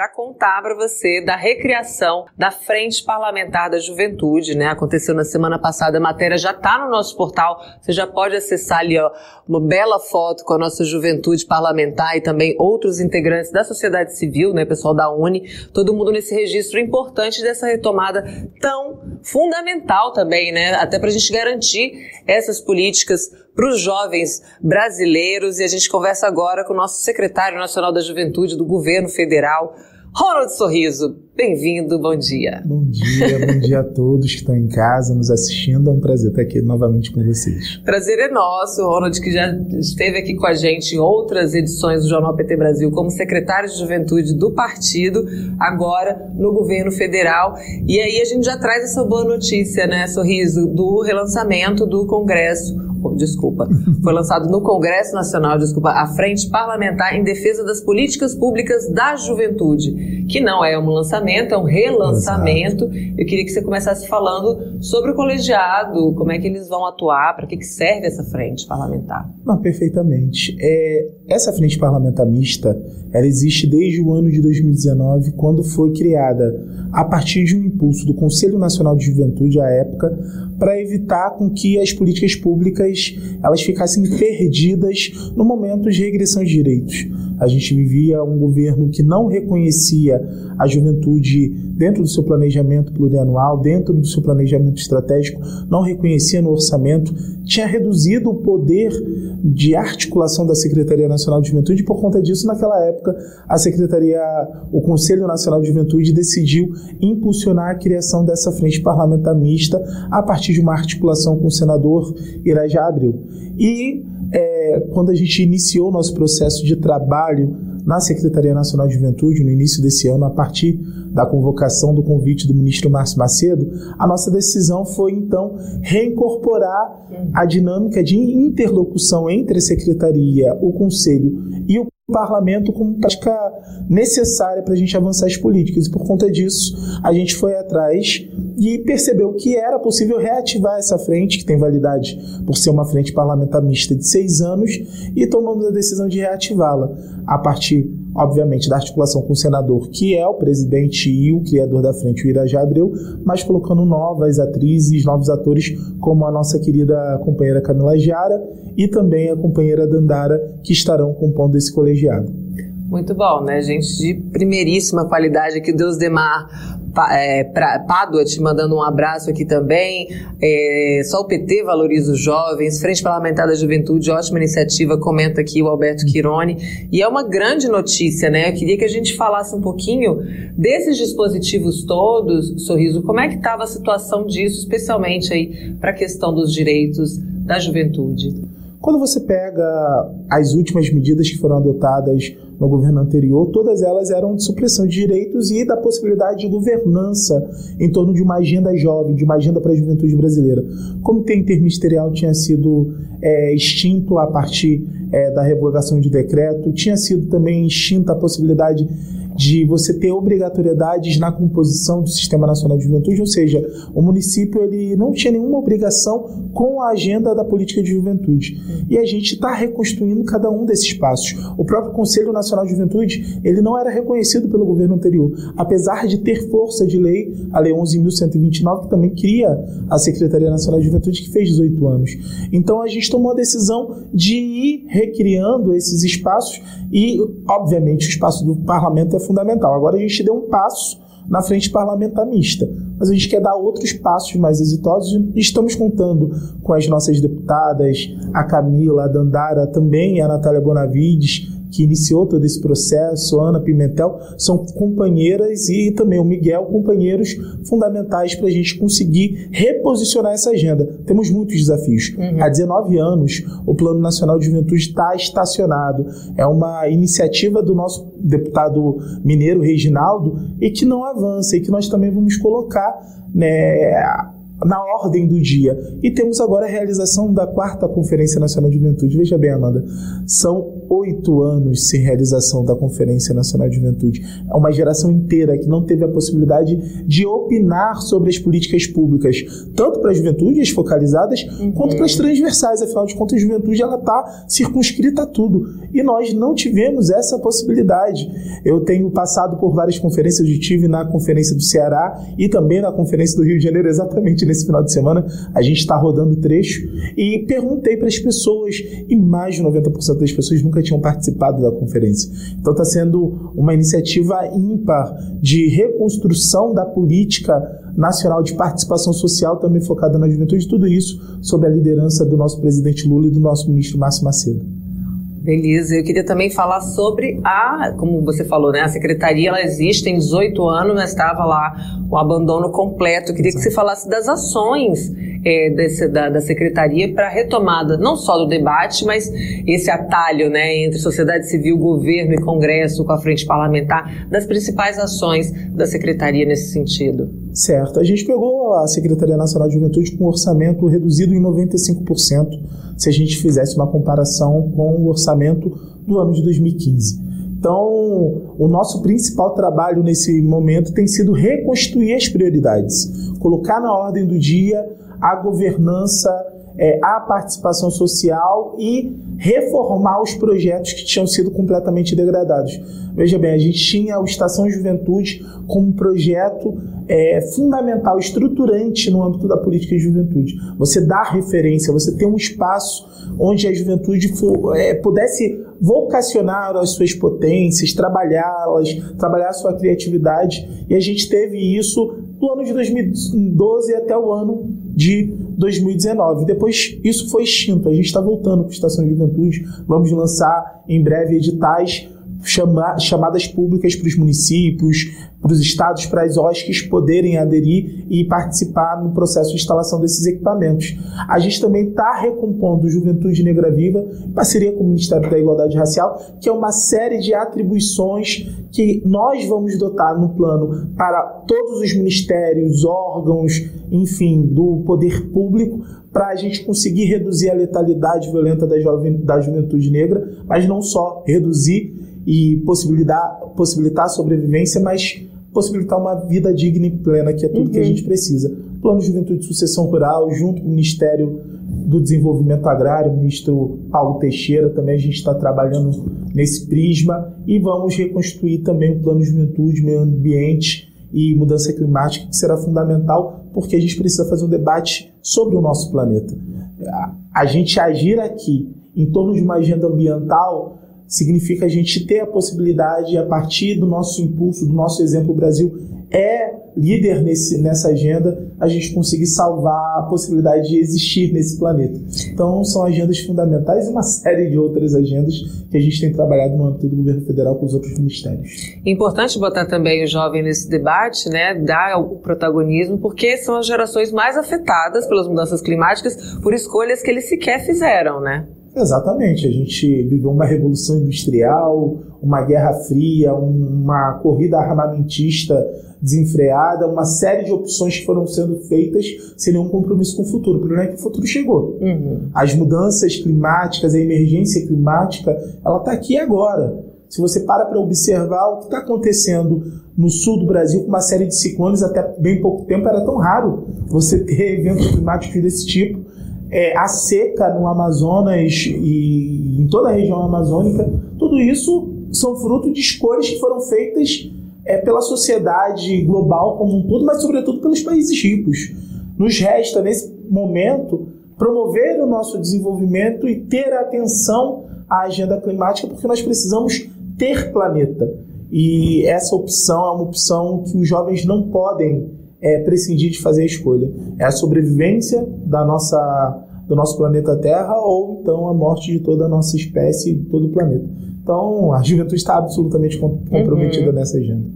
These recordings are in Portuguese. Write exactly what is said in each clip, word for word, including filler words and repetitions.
para contar para você da recriação da Frente Parlamentar da Juventude, né? Aconteceu na semana passada, a matéria já está no nosso portal, você já pode acessar ali, ó, uma bela foto com a nossa juventude parlamentar e também outros integrantes da sociedade civil, né, pessoal da UNE, todo mundo nesse registro importante dessa retomada tão fundamental também, né? Até para a gente garantir essas políticas para os jovens brasileiros. E a gente conversa agora com o nosso secretário nacional da Juventude do Governo Federal, Ronald Sorriso. Bem-vindo, bom dia. Bom dia, bom dia a todos que estão em casa nos assistindo. É um prazer estar aqui novamente com vocês. Prazer é nosso, Ronald, que já esteve aqui com a gente em outras edições do Jornal P T Brasil como secretário de Juventude do partido, agora no governo federal. E aí a gente já traz essa boa notícia, né, Sorriso, do relançamento do Congresso. Desculpa, foi lançado no Congresso Nacional, desculpa, a Frente Parlamentar em Defesa das Políticas Públicas da Juventude, que não é um lançamento, é um relançamento. Exato. Eu queria que você começasse falando sobre o colegiado, como é que eles vão atuar, para que, que serve essa Frente Parlamentar? Não, perfeitamente. É, essa Frente Parlamentar Mista, ela existe desde o ano de dois mil e dezenove, quando foi criada a partir de um impulso do Conselho Nacional de Juventude, à época, para evitar com que as políticas públicas elas ficassem perdidas no momento de regressão de direitos. A gente vivia um governo que não reconhecia a juventude dentro do seu planejamento plurianual, dentro do seu planejamento estratégico, não reconhecia no orçamento, tinha reduzido o poder de articulação da Secretaria Nacional de Juventude. Por conta disso, naquela época, a Secretaria, o Conselho Nacional de Juventude decidiu impulsionar a criação dessa Frente Parlamentar Mista a partir de uma articulação com o senador Irajá Abril. E é, quando a gente iniciou o nosso processo de trabalho na Secretaria Nacional de Juventude, no início desse ano, a partir da convocação do convite do ministro Márcio Macedo, a nossa decisão foi, então, reincorporar a dinâmica de interlocução entre a Secretaria, o Conselho e o Parlamento como prática necessária para a gente avançar as políticas. E por conta disso, a gente foi atrás e percebeu que era possível reativar essa frente, que tem validade por ser uma frente parlamentar mista de seis anos, e tomamos a decisão de reativá-la a partir, obviamente, da articulação com o senador, que é o presidente e o criador da frente, o Irajá Abril, mas colocando novas atrizes, novos atores, como a nossa querida companheira Camila Giara e também a companheira Dandara, que estarão compondo esse colegiado. Muito bom, né, gente? De primeiríssima qualidade aqui, Deus Demar É, pra, Pádua te mandando um abraço aqui também. É, só o P T valoriza os jovens. Frente Parlamentar da Juventude, ótima iniciativa, comenta aqui o Alberto Quironi. E é uma grande notícia, né? Eu queria que a gente falasse um pouquinho desses dispositivos todos, Sorriso. Como é que estava a situação disso, especialmente aí para a questão dos direitos da juventude? Quando você pega as últimas medidas que foram adotadas no governo anterior, todas elas eram de supressão de direitos e da possibilidade de governança em torno de uma agenda jovem, de uma agenda para a juventude brasileira. O Comitê Interministerial tinha sido é, extinto a partir é, da revogação de decreto, tinha sido também extinta a possibilidade de você ter obrigatoriedades na composição do Sistema Nacional de Juventude, ou seja, o município ele não tinha nenhuma obrigação com a agenda da política de juventude. E a gente está reconstruindo cada um desses passos. O próprio Conselho Nacional de Juventude ele não era reconhecido pelo governo anterior, apesar de ter força de lei, a Lei onze mil cento e vinte e nove, que também cria a Secretaria Nacional de Juventude, que fez dezoito anos. Então a gente tomou a decisão de ir recriando esses espaços e, obviamente, o espaço do parlamento é fundamental. Agora a gente deu um passo na frente parlamentar mista, mas a gente quer dar outros passos mais exitosos e estamos contando com as nossas deputadas, a Camila, a Dandara, também a Natália Bonavides, que iniciou todo esse processo, a Ana Pimentel, são companheiras, e também o Miguel, companheiros fundamentais para a gente conseguir reposicionar essa agenda. Temos muitos desafios. Uhum. Há dezenove anos, o Plano Nacional de Juventude está estacionado. É uma iniciativa do nosso deputado mineiro, Reginaldo, e que não avança, e que nós também vamos colocar, né, na ordem do dia. E temos agora a realização da quarta Conferência Nacional de Juventude. Veja bem, Amanda, são oito anos sem realização da Conferência Nacional de Juventude. É uma geração inteira que não teve a possibilidade de opinar sobre as políticas públicas, tanto para as juventudes focalizadas, uhum. quanto para as transversais. Afinal de contas, a juventude está circunscrita a tudo. E nós não tivemos essa possibilidade. Eu tenho passado por várias conferências, eu estive na Conferência do Ceará e também na Conferência do Rio de Janeiro, exatamente nesse final de semana, a gente está rodando o trecho, e perguntei para as pessoas, e mais de noventa por cento das pessoas nunca tinham participado da conferência. Então está sendo uma iniciativa ímpar de reconstrução da política nacional de participação social, também focada na juventude, tudo isso sob a liderança do nosso presidente Lula e do nosso ministro Márcio Macedo. Beleza, eu queria também falar sobre a, como você falou, né, a secretaria, ela existe tem dezoito anos, mas estava lá o abandono completo. Eu queria que você falasse das ações é, desse, da, da secretaria para a retomada, não só do debate, mas esse atalho, né, entre sociedade civil, governo e congresso, com a frente parlamentar, das principais ações da secretaria nesse sentido. Certo, a gente pegou a Secretaria Nacional de Juventude com um orçamento reduzido em noventa e cinco por cento, se a gente fizesse uma comparação com o orçamento do ano de dois mil e quinze. Então, o nosso principal trabalho nesse momento tem sido reconstruir as prioridades, colocar na ordem do dia a governança, É, a participação social e reformar os projetos que tinham sido completamente degradados. Veja bem, a gente tinha o Estação Juventude como um projeto é, fundamental, estruturante no âmbito da política de juventude. Você dá referência, você tem um espaço onde a juventude for, é, pudesse vocacionar as suas potências, trabalhá-las, trabalhar a sua criatividade, e a gente teve isso do ano de dois mil e doze até o ano de dois mil e dezenove. Depois isso foi extinto. A gente está voltando para a Estação Juventude. Vamos lançar em breve editais, chama, chamadas públicas para os municípios, para os estados, para as O S Cs poderem aderir e participar no processo de instalação desses equipamentos. A gente também está recompondo Juventude Negra Viva, em parceria com o Ministério da Igualdade Racial, que é uma série de atribuições que nós vamos dotar no plano para todos os ministérios, órgãos, enfim, do poder público, para a gente conseguir reduzir a letalidade violenta da, jovem, da juventude negra, mas não só reduzir e possibilitar, possibilitar a sobrevivência, mas possibilitar uma vida digna e plena, que é tudo uhum. que a gente precisa. Plano de Juventude e Sucessão Rural, junto com o Ministério do Desenvolvimento Agrário, o ministro Paulo Teixeira, também a gente está trabalhando nesse prisma, e vamos reconstruir também o Plano de Juventude, Meio Ambiente e Mudança Climática, que será fundamental, porque a gente precisa fazer um debate sobre o nosso planeta. A gente agir aqui em torno de uma agenda ambiental significa a gente ter a possibilidade, a partir do nosso impulso, do nosso exemplo, o Brasil é líder nesse, nessa agenda, a gente conseguir salvar a possibilidade de existir nesse planeta. Então, são agendas fundamentais e uma série de outras agendas que a gente tem trabalhado no âmbito do governo federal com os outros ministérios. Importante botar também o jovem nesse debate, né? Dar o protagonismo, porque são as gerações mais afetadas pelas mudanças climáticas por escolhas que eles sequer fizeram, né? Exatamente, a gente viveu uma revolução industrial, uma guerra fria, uma corrida armamentista desenfreada, uma série de opções que foram sendo feitas sem nenhum compromisso com o futuro. O problema é que o futuro chegou. Uhum. As mudanças climáticas, a emergência climática, ela está aqui agora. Se você para para observar o que está acontecendo no sul do Brasil, com uma série de ciclones, até bem pouco tempo era tão raro você ter eventos climáticos desse tipo. É, a seca no Amazonas e em toda a região amazônica, tudo isso são fruto de escolhas que foram feitas é, pela sociedade global como um todo, mas sobretudo pelos países ricos. Nos resta, nesse momento, promover o nosso desenvolvimento e ter atenção à agenda climática, porque nós precisamos ter planeta. E essa opção é uma opção que os jovens não podem É, prescindir de fazer a escolha. É a sobrevivência da nossa, do nosso planeta Terra, ou então a morte de toda a nossa espécie e todo o planeta. Então a juventude está absolutamente comprometida uhum. nessa agenda.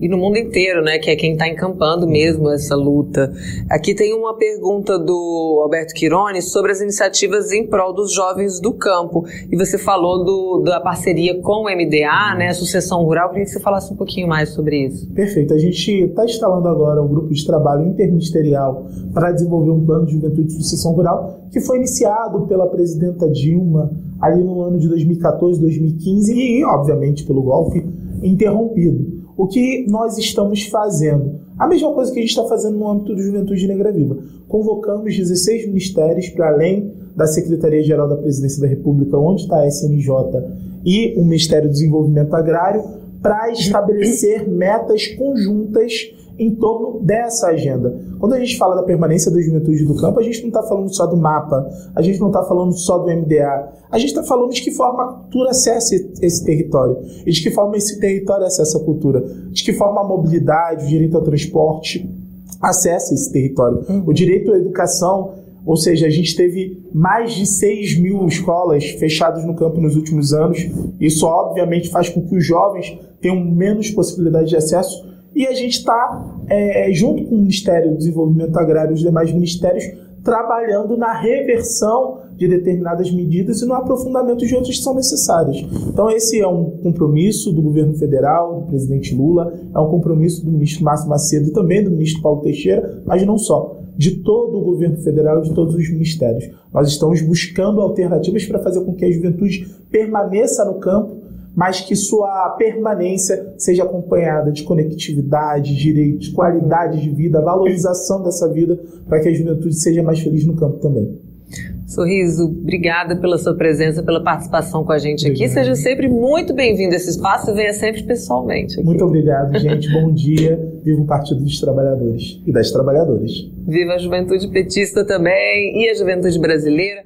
e no mundo inteiro, né, que é quem está encampando mesmo essa luta. Aqui tem uma pergunta do Alberto Quironi sobre as iniciativas em prol dos jovens do campo. E você falou do, da parceria com o M D A, né, a Sucessão Rural. Eu queria que você falasse um pouquinho mais sobre isso. Perfeito. A gente está instalando agora um grupo de trabalho interministerial para desenvolver um plano de juventude de sucessão rural, que foi iniciado pela presidenta Dilma ali no ano de dois mil e quatorze, dois mil e quinze e, obviamente, pelo golpe, interrompido. O que nós estamos fazendo? A mesma coisa que a gente está fazendo no âmbito do Juventude Negra Viva. Convocamos dezesseis ministérios para além da Secretaria-Geral da Presidência da República, onde está a S N J, e o Ministério do Desenvolvimento Agrário, para estabelecer metas conjuntas em torno dessa agenda. Quando a gente fala da permanência da juventude do campo, a gente não está falando só do mapa, a gente não está falando só do M D A, a gente está falando de que forma a cultura acessa esse território, e de que forma esse território acessa a cultura, de que forma a mobilidade, o direito ao transporte acessa esse território, o direito à educação. Ou seja, a gente teve mais de seis mil escolas fechadas no campo nos últimos anos. Isso, obviamente, faz com que os jovens tenham menos possibilidade de acesso. E a gente está, é, junto com o Ministério do Desenvolvimento Agrário e os demais ministérios, trabalhando na reversão de determinadas medidas e no aprofundamento de outras que são necessárias. Então, esse é um compromisso do governo federal, do presidente Lula, é um compromisso do ministro Márcio Macedo e também do ministro Paulo Teixeira, mas não só, de todo o governo federal e de todos os ministérios. Nós estamos buscando alternativas para fazer com que a juventude permaneça no campo, mas que sua permanência seja acompanhada de conectividade, direitos, qualidade de vida, valorização dessa vida, para que a juventude seja mais feliz no campo também. Sorriso, obrigada pela sua presença, pela participação com a gente aqui. Obrigado. Seja sempre muito bem-vindo a esse espaço e venha sempre pessoalmente aqui. Muito obrigado, gente. Bom dia. Viva o Partido dos Trabalhadores e das Trabalhadoras. Viva a juventude petista também e a juventude brasileira.